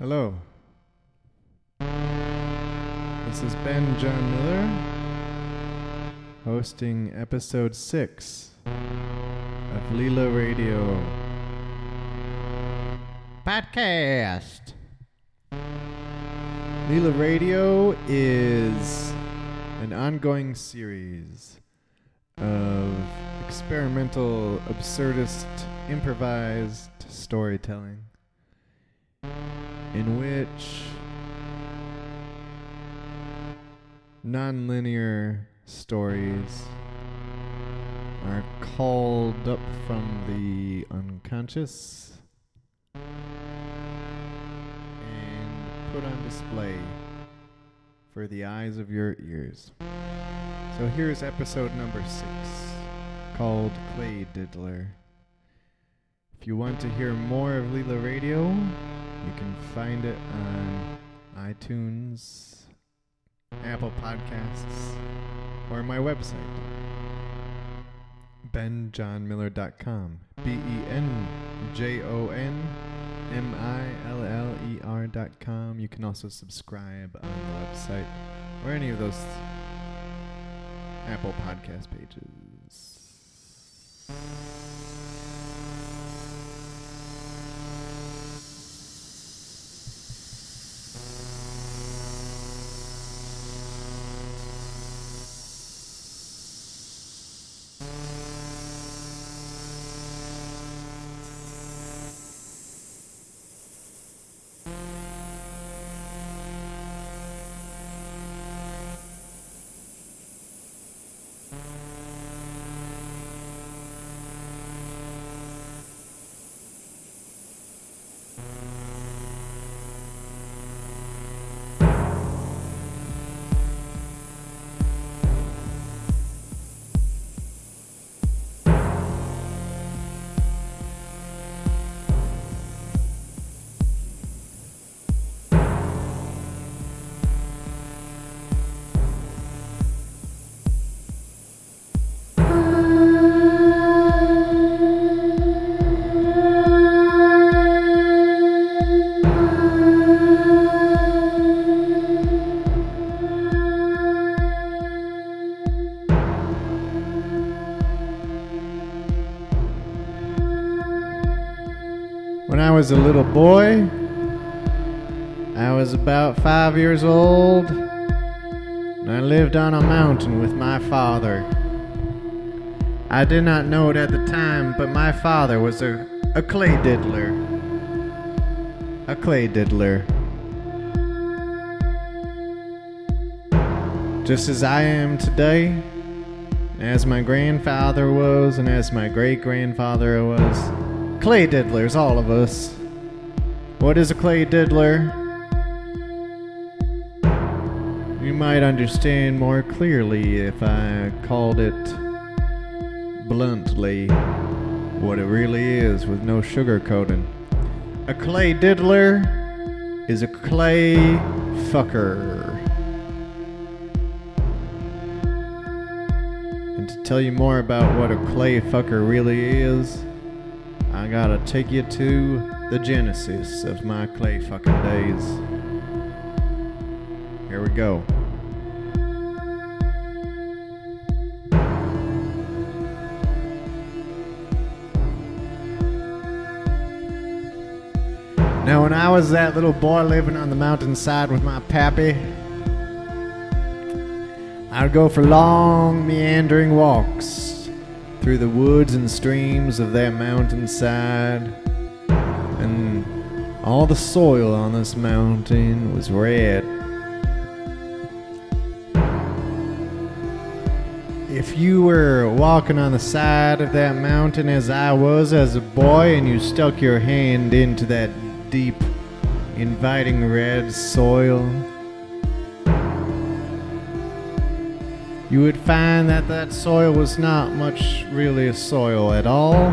Hello. This is Ben John Miller, hosting episode 6 of Leela Radio Podcast. Leela Radio is an ongoing series of experimental, absurdist, improvised storytelling in which non-linear stories are called up from the unconscious and put on display for the eyes of your ears. So here's episode number 6, called Play Diddler. If you want to hear more of Leela Radio, you can find it on iTunes, Apple Podcasts, or my website, benjohnmiller.com, benjohnmiller.com. You can also subscribe on the website or any of those Apple Podcast pages. As a little boy, I was about 5 years old, and I lived on a mountain with my father. I did not know it at the time, but my father was a clay diddler. A clay diddler. Just as I am today, as my grandfather was, and as my great-grandfather was, clay diddlers, all of us. What is a clay diddler? You might understand more clearly if I called it bluntly what it really is, with no sugarcoating. A clay diddler is a clay fucker. And to tell you more about what a clay fucker really is, I gotta take you to the genesis of my clay fucking days. Here we go. Now, when I was that little boy living on the mountainside with my pappy, I'd go for long meandering walks through the woods and streams of that mountainside, and all the soil on this mountain was red. If you were walking on the side of that mountain as I was as a boy, and you stuck your hand into that deep, inviting red soil, you would find that that soil was not much really a soil at all.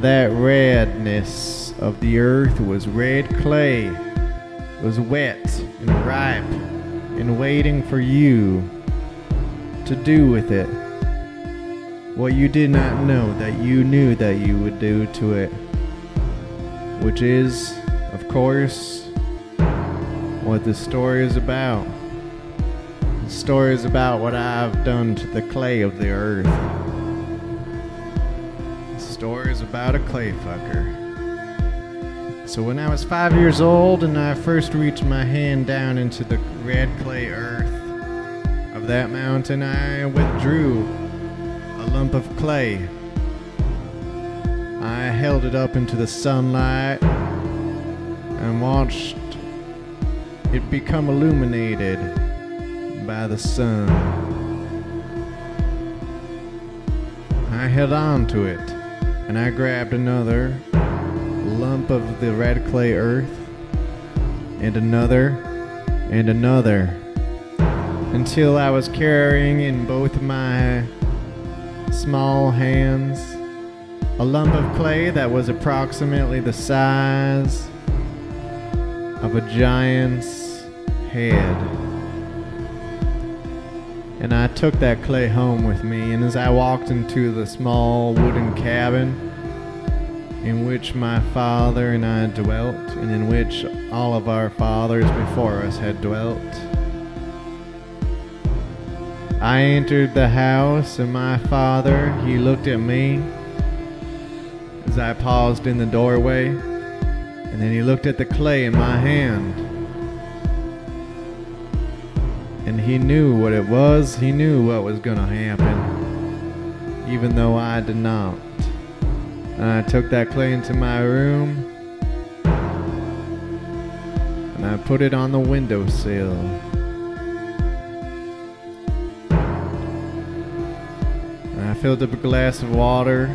That redness of the earth was red clay. It was wet and ripe and waiting for you to do with it what you did not know that you knew that you would do to it, which is, of course, what this story is about. The story is about what I've done to the clay of the earth. The story is about a clay fucker. So when I was 5 years old and I first reached my hand down into the red clay earth of that mountain, I withdrew a lump of clay. I held it up into the sunlight and watched it become illuminated by the sun. I held on to it and I grabbed another lump of the red clay earth and another until I was carrying in both my small hands a lump of clay that was approximately the size of a giant's head. And I took that clay home with me, and as I walked into the small wooden cabin in which my father and I dwelt, and in which all of our fathers before us had dwelt, I entered the house, and my father, he looked at me as I paused in the doorway, and then he looked at the clay in my hand, and he knew what it was. He knew what was gonna happen, even though I did not. And I took that clay into my room, and I put it on the windowsill. And I filled up a glass of water,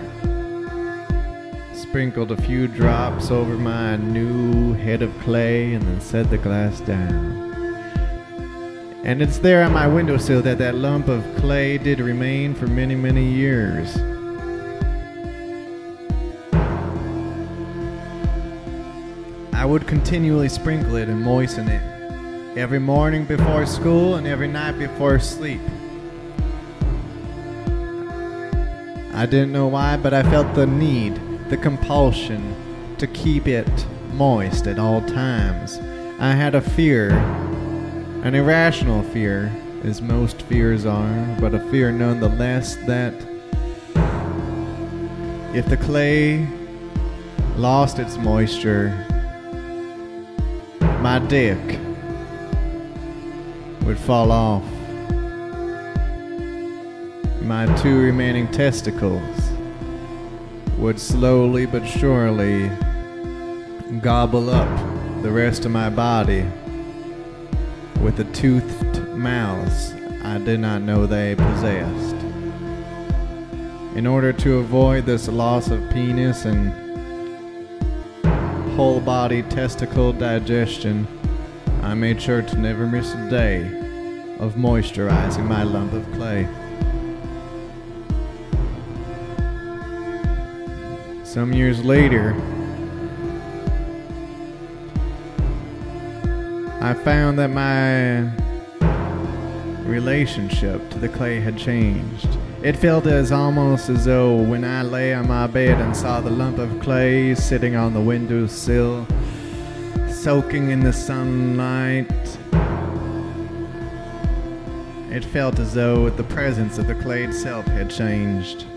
sprinkled a few drops over my new head of clay, and then set the glass down. And it's there on my windowsill that that lump of clay did remain for many, many years. I would continually sprinkle it and moisten it every morning before school and every night before sleep. I didn't know why, but I felt the need, the compulsion to keep it moist at all times. I had a fear, an irrational fear, as most fears are, but a fear nonetheless that if the clay lost its moisture, my dick would fall off. My two remaining testicles would slowly but surely gobble up the rest of my body with the toothed mouths I did not know they possessed. In order to avoid this loss of penis and whole body testicle digestion, I made sure to never miss a day of moisturizing my lump of clay. Some years later, I found that my relationship to the clay had changed. It felt as almost as though when I lay on my bed and saw the lump of clay sitting on the windowsill, soaking in the sunlight, it felt as though the presence of the clay itself had changed,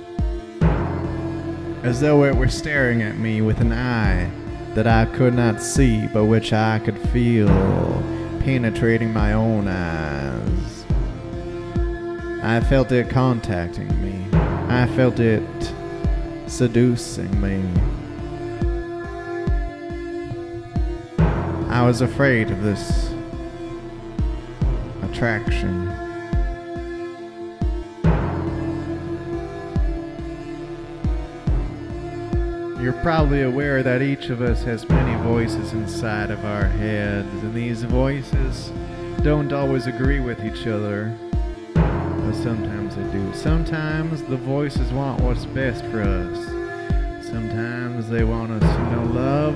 as though it were staring at me with an eye that I could not see, but which I could feel penetrating my own eyes. I felt it contacting me. I felt it seducing me. I was afraid of this attraction. You're probably aware that each of us has many voices inside of our heads, and these voices don't always agree with each other, but sometimes they do. Sometimes the voices want what's best for us. Sometimes they want us to know love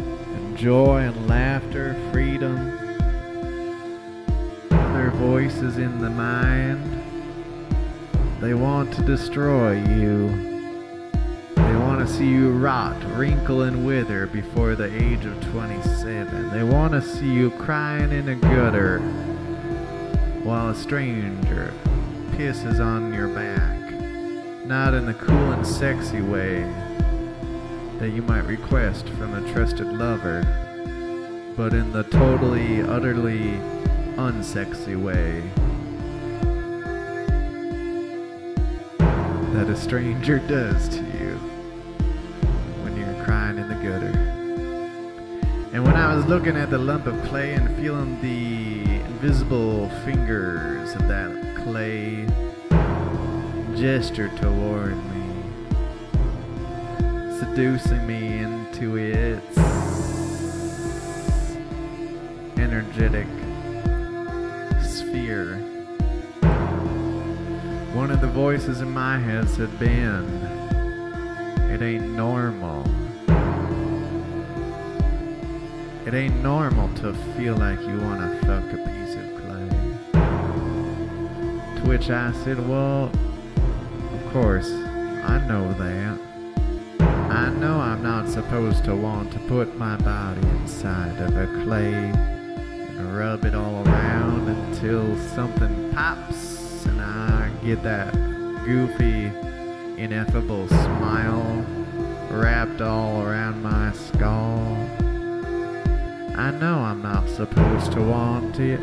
and joy and laughter, freedom. Other voices in the mind, they want to destroy you. They want want to see you rot, wrinkle, and wither before the age of 27. They want to see you crying in a gutter while a stranger pisses on your back. Not in the cool and sexy way that you might request from a trusted lover, but in the totally, utterly unsexy way that a stranger does to you when you're crying in the gutter. And when I was looking at the lump of clay and feeling the invisible fingers of that clay gesture toward me, seducing me into its energetic sphere, one of the voices in my head said, "Ben, it ain't normal. It ain't normal to feel like you want to fuck a piece of clay." To which I said, "Well, of course, I know that. I know I'm not supposed to want to put my body inside of a clay and rub it all around until something pops and I get that goofy, ineffable smile wrapped all around my skull. I know I'm not supposed to want it,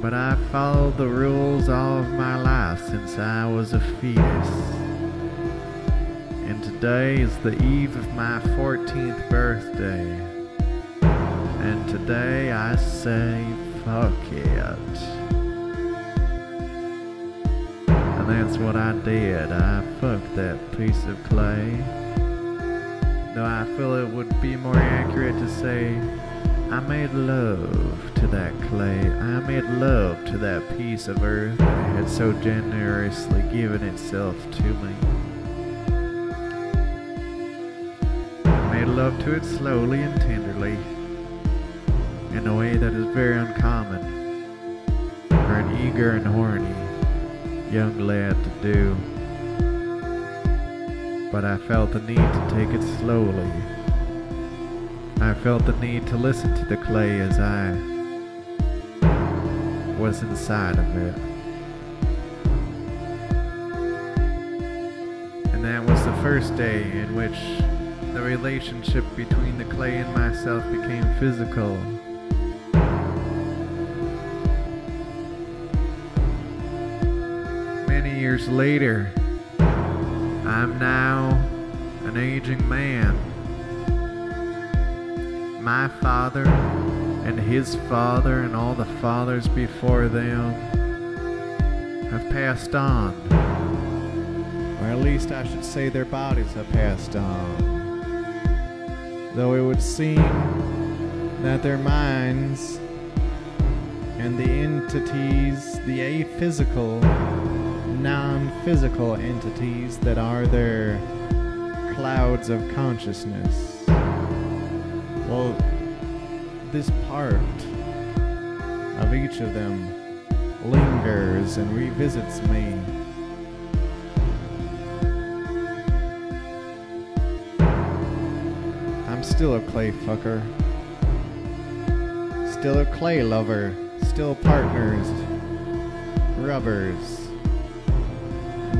but I've followed the rules all of my life since I was a fetus. And today is the eve of my 14th birthday. And today I say, fuck it." That's what I did. I fucked that piece of clay. Though I feel it would be more accurate to say, I made love to that clay. I made love to that piece of earth that had so generously given itself to me. I made love to it slowly and tenderly, in a way that is very uncommon for an eager and horny young lad to do. But I felt the need to take it slowly. I felt the need to listen to the clay as I was inside of it. And that was the first day in which the relationship between the clay and myself became physical. Years later, I'm now an aging man. My father and his father and all the fathers before them have passed on, or at least I should say their bodies have passed on, though it would seem that their minds and the entities, the aphysical, non-physical entities that are their clouds of consciousness, well, this part of each of them lingers and revisits me. I'm still a clay fucker, still a clay lover, still partners, rubbers,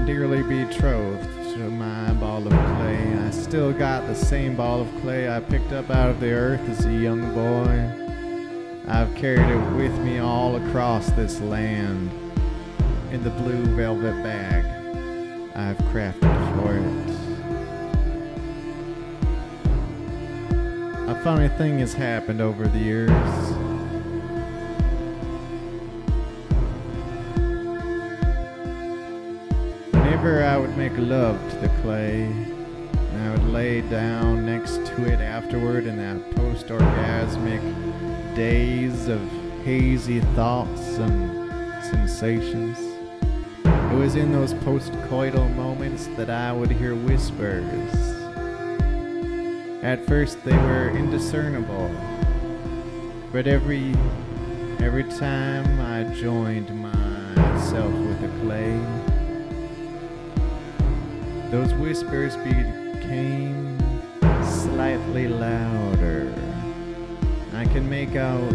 dearly betrothed to my ball of clay. I still got the same ball of clay I picked up out of the earth as a young boy. I've carried it with me all across this land in the blue velvet bag I've crafted for it. A funny thing has happened over the years. I would make love to the clay, and I would lay down next to it afterward in that post-orgasmic daze of hazy thoughts and sensations. It was in those post-coital moments that I would hear whispers. At first they were indiscernible, but every time I joined myself with the clay, those whispers became slightly louder. I can make out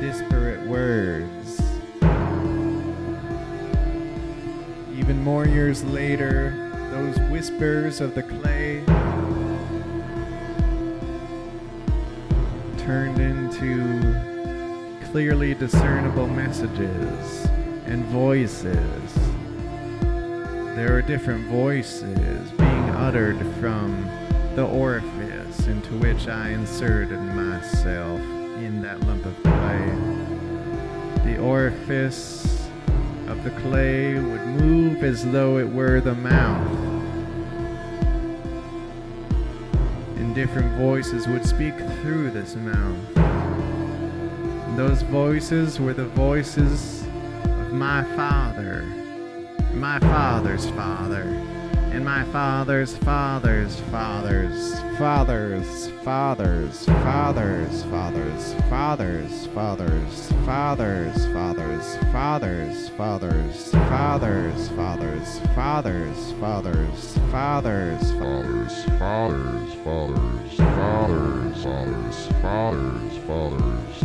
disparate words. Even more years later, those whispers of the clay turned into clearly discernible messages and voices. There are different voices being uttered from the orifice into which I inserted myself in that lump of clay. The orifice of the clay would move as though it were the mouth, and different voices would speak through this mouth. And those voices were the voices of my father, my father's father, and my father's father's father's father's father's father's father's father's father's father's father's father's father's father's father's father's father's father's father's father's father's father's father's father's father's father's father's father's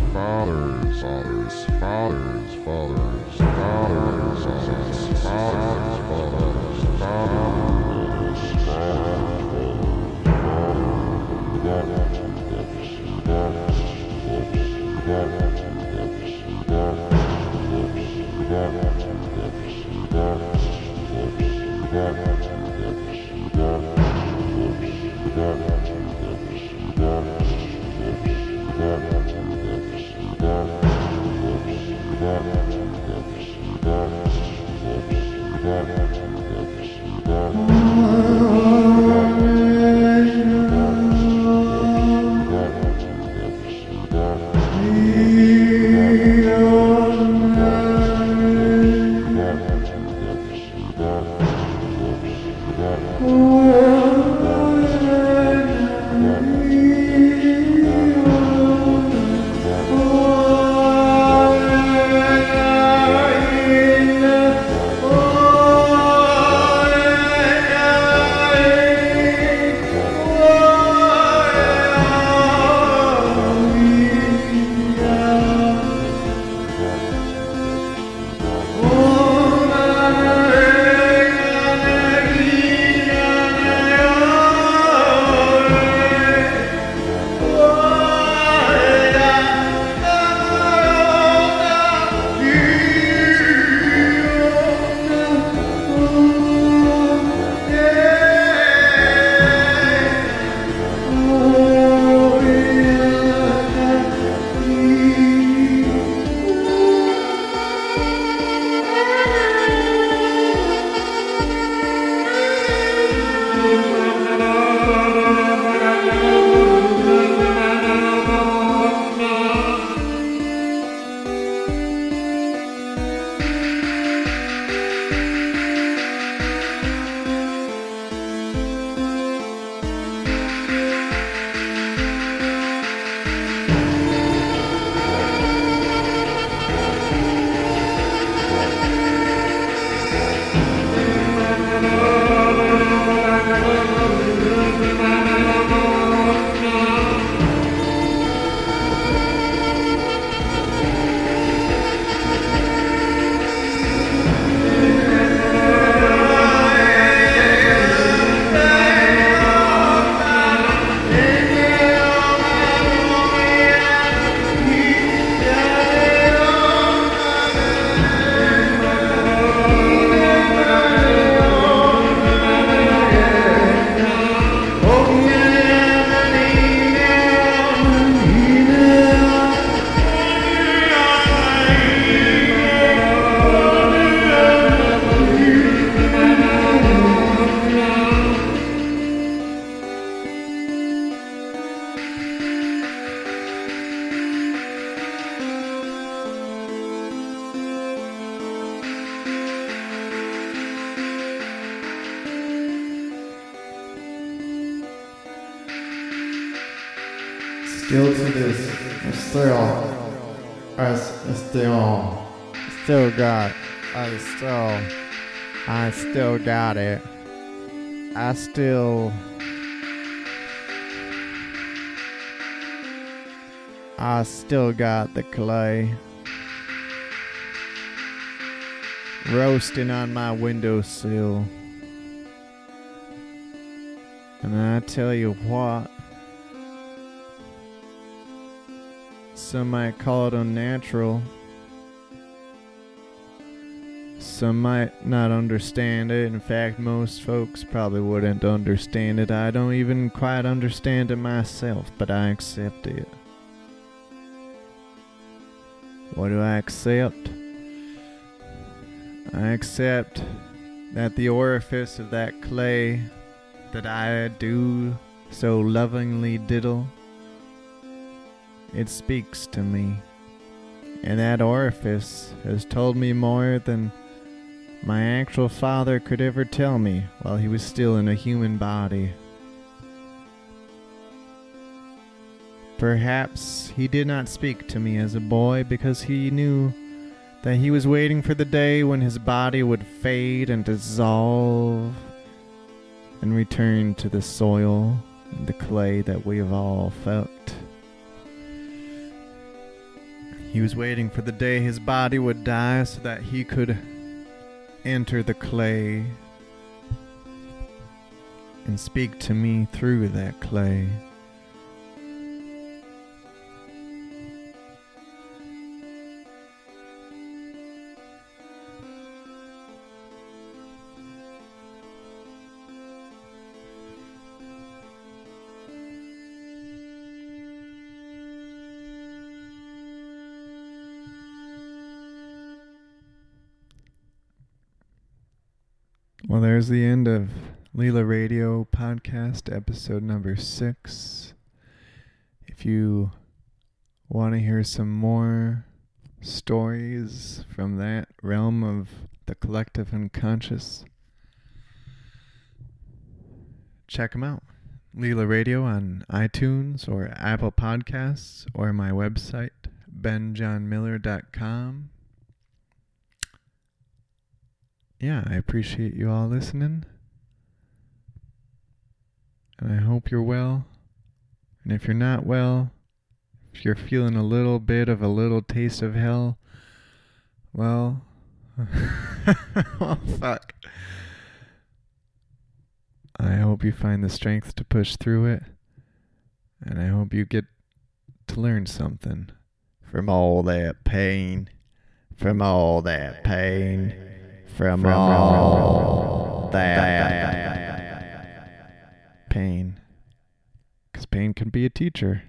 father's father's father's father's. I still got it. I still I still got the clay roasting on my windowsill. And I tell you what, some might call it unnatural. Some might not understand it. In fact, most folks probably wouldn't understand it. I don't even quite understand it myself, but I accept it. What do I accept? I accept that the orifice of that clay that I do so lovingly diddle, it speaks to me. And that orifice has told me more than my actual father could ever tell me while he was still in a human body. Perhaps he did not speak to me as a boy because he knew that he was waiting for the day when his body would fade and dissolve and return to the soil and the clay that we have all felt. He was waiting for the day his body would die so that he could enter the clay and speak to me through that clay. Well, there's the end of Leela Radio podcast, episode number 6. If you want to hear some more stories from that realm of the collective unconscious, check them out. Leela Radio on iTunes or Apple Podcasts or my website, benjohnmiller.com. Yeah, I appreciate you all listening, and I hope you're well, and if you're not well, if you're feeling a little bit of a little taste of hell, well, oh fuck, I hope you find the strength to push through it, and I hope you get to learn something from all that pain, From all that pain. Because pain can be a teacher.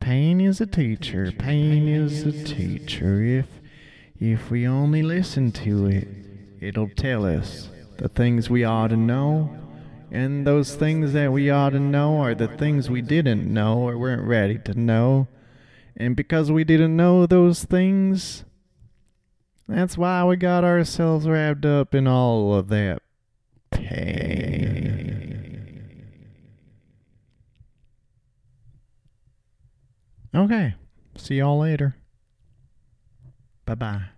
Pain is a teacher. Pain is a teacher. If we only listen to it, it'll tell us the things we ought to know. And those things that we ought to know are the things we didn't know or weren't ready to know. And because we didn't know those things, that's why we got ourselves wrapped up in all of that pain. Okay. See y'all later. Bye-bye.